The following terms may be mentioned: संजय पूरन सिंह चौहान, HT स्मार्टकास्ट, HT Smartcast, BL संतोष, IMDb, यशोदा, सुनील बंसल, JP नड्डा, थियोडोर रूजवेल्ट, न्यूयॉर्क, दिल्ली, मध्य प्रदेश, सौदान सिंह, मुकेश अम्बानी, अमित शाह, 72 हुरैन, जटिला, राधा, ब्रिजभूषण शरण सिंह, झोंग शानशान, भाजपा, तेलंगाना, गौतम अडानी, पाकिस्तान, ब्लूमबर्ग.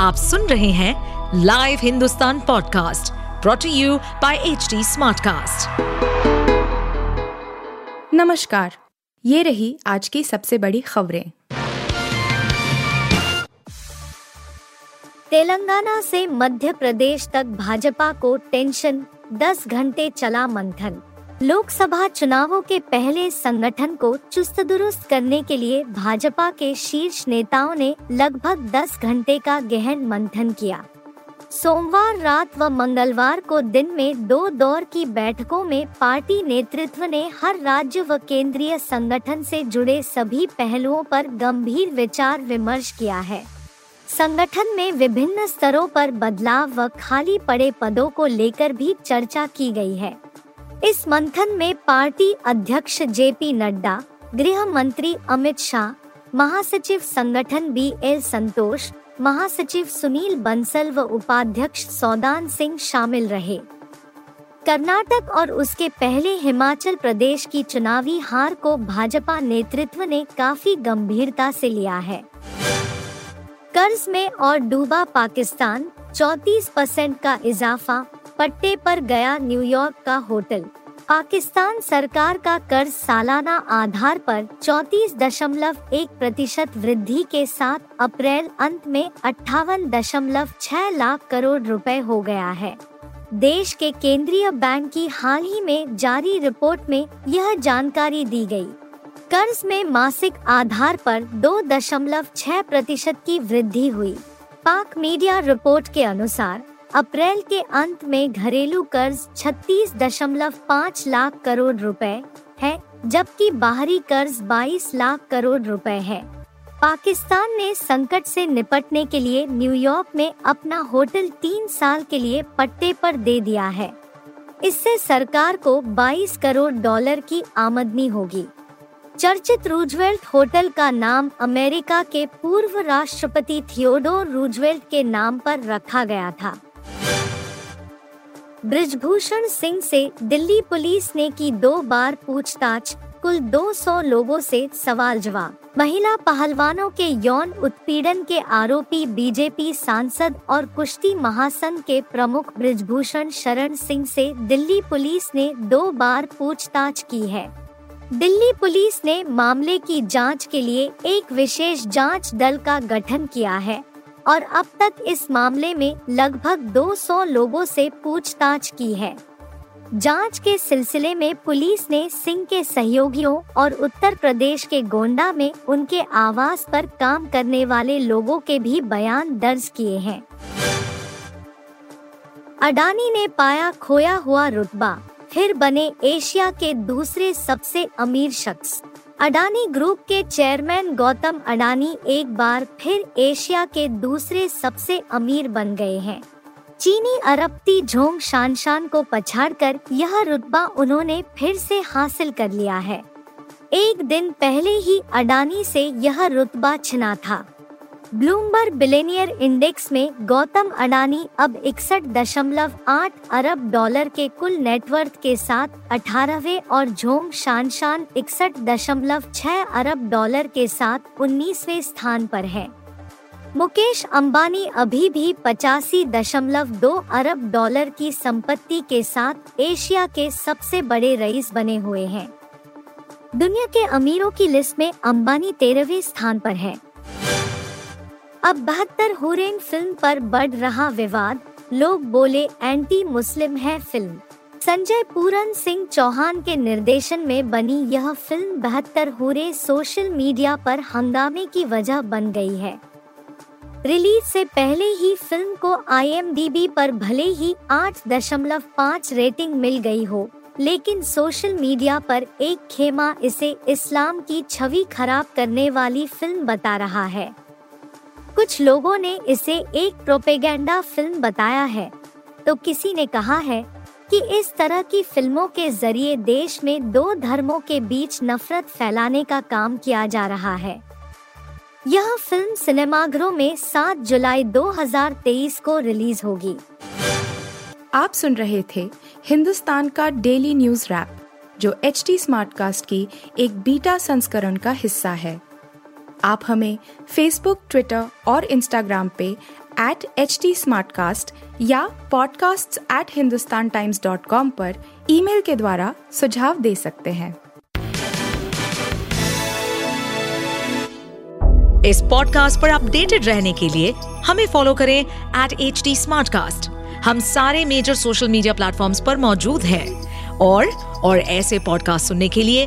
आप सुन रहे हैं live Hindustan podcast brought to you by HT स्मार्टकास्ट। नमस्कार, ये रही आज की सबसे बड़ी खबरें। तेलंगाना से मध्य प्रदेश तक भाजपा को टेंशन, 10 घंटे चला मंथन। लोकसभा चुनावों के पहले संगठन को चुस्त दुरुस्त करने के लिए भाजपा के शीर्ष नेताओं ने लगभग 10 घंटे का गहन मंथन किया। सोमवार रात व मंगलवार को दिन में दो दौर की बैठकों में पार्टी नेतृत्व ने हर राज्य व केंद्रीय संगठन से जुड़े सभी पहलुओं पर गंभीर विचार विमर्श किया है। संगठन में विभिन्न स्तरों पर बदलाव व खाली पड़े पदों को लेकर भी चर्चा की गई है। इस मंथन में पार्टी अध्यक्ष JP नड्डा, गृह मंत्री अमित शाह, महासचिव संगठन BL संतोष, महासचिव सुनील बंसल व उपाध्यक्ष सौदान सिंह शामिल रहे। कर्नाटक और उसके पहले हिमाचल प्रदेश की चुनावी हार को भाजपा नेतृत्व ने काफी गंभीरता से लिया है। कर्ज में और डूबा पाकिस्तान, 34% का इजाफा, पट्टे पर गया न्यूयॉर्क का होटल। पाकिस्तान सरकार का कर्ज सालाना आधार पर 34.1% वृद्धि के साथ अप्रैल अंत में 58.6 लाख करोड़ रुपए हो गया है। देश के केंद्रीय बैंक की हाल ही में जारी रिपोर्ट में यह जानकारी दी गई। कर्ज में मासिक आधार पर 2.6% की वृद्धि हुई। पाक मीडिया रिपोर्ट के अनुसार अप्रैल के अंत में घरेलू कर्ज 36.5 लाख करोड़ रुपए है, जबकि बाहरी कर्ज 22 लाख करोड़ रुपए है। पाकिस्तान ने संकट से निपटने के लिए न्यूयॉर्क में अपना होटल 3 साल के लिए पट्टे पर दे दिया है। इससे सरकार को $22 करोड़ की आमदनी होगी। चर्चित रूजवेल्ट होटल का नाम अमेरिका के पूर्व राष्ट्रपति थियोडोर रूजवेल्ट के नाम पर रखा गया था। ब्रिजभूषण सिंह से दिल्ली पुलिस ने की 2 बार पूछताछ, कुल 200 लोगों से सवाल जवाब। महिला पहलवानों के यौन उत्पीड़न के आरोपी बीजेपी सांसद और कुश्ती महासंघ के प्रमुख ब्रिजभूषण शरण सिंह से दिल्ली पुलिस ने 2 बार पूछताछ की है। दिल्ली पुलिस ने मामले की जांच के लिए एक विशेष जांच दल का गठन किया है और अब तक इस मामले में लगभग 200 लोगों से पूछताछ की है। जांच के सिलसिले में पुलिस ने सिंह के सहयोगियों और उत्तर प्रदेश के गोंडा में उनके आवास पर काम करने वाले लोगों के भी बयान दर्ज किए हैं। अडानी ने पाया खोया हुआ रुतबा, फिर बने एशिया के दूसरे सबसे अमीर शख्स। अडानी ग्रुप के चेयरमैन गौतम अडानी एक बार फिर एशिया के दूसरे सबसे अमीर बन गए हैं। चीनी अरबपति झोंग शानशान को पछाड़कर यह रुतबा उन्होंने फिर से हासिल कर लिया है। एक दिन पहले ही अडानी से यह रुतबा छिना था। ब्लूमबर्ग बिलियनियर इंडेक्स में गौतम अडानी अब 61.8 अरब डॉलर के कुल नेटवर्थ के साथ 18वें और झोंग शानशान 61.6 अरब डॉलर के साथ 19वें स्थान पर है। मुकेश अम्बानी अभी भी 85.2 अरब डॉलर की संपत्ति के साथ एशिया के सबसे बड़े रईस बने हुए हैं। दुनिया के अमीरों की लिस्ट में अम्बानी 13वें स्थान पर है। अब 72 हुरैन फिल्म पर बढ़ रहा विवाद, लोग बोले एंटी मुस्लिम है फिल्म। संजय पूरन सिंह चौहान के निर्देशन में बनी यह फिल्म 72 हुरे सोशल मीडिया पर हंगामे की वजह बन गई है। रिलीज से पहले ही फिल्म को IMDb पर भले ही 8.5 रेटिंग मिल गई हो, लेकिन सोशल मीडिया पर एक खेमा इसे इस्लाम की छवि खराब करने वाली फिल्म बता रहा है। कुछ लोगों ने इसे एक प्रोपेगेंडा फिल्म बताया है, तो किसी ने कहा है कि इस तरह की फिल्मों के जरिए देश में 2 धर्मों के बीच नफरत फैलाने का काम किया जा रहा है। यह फिल्म सिनेमाघरों में 7 जुलाई 2023 को रिलीज होगी। आप सुन रहे थे हिंदुस्तान का डेली न्यूज रैप, जो HT स्मार्टकास्ट की एक बीटा संस्करण का हिस्सा है। आप हमें फेसबुक, ट्विटर और इंस्टाग्राम पे @HT Smartcast या podcasts@hindustantimes.com पर ईमेल के द्वारा सुझाव दे सकते हैं। इस पॉडकास्ट पर अपडेटेड रहने के लिए हमें फॉलो करें @HT Smartcast। हम सारे मेजर सोशल मीडिया प्लेटफॉर्म्स पर मौजूद हैं और ऐसे पॉडकास्ट सुनने के लिए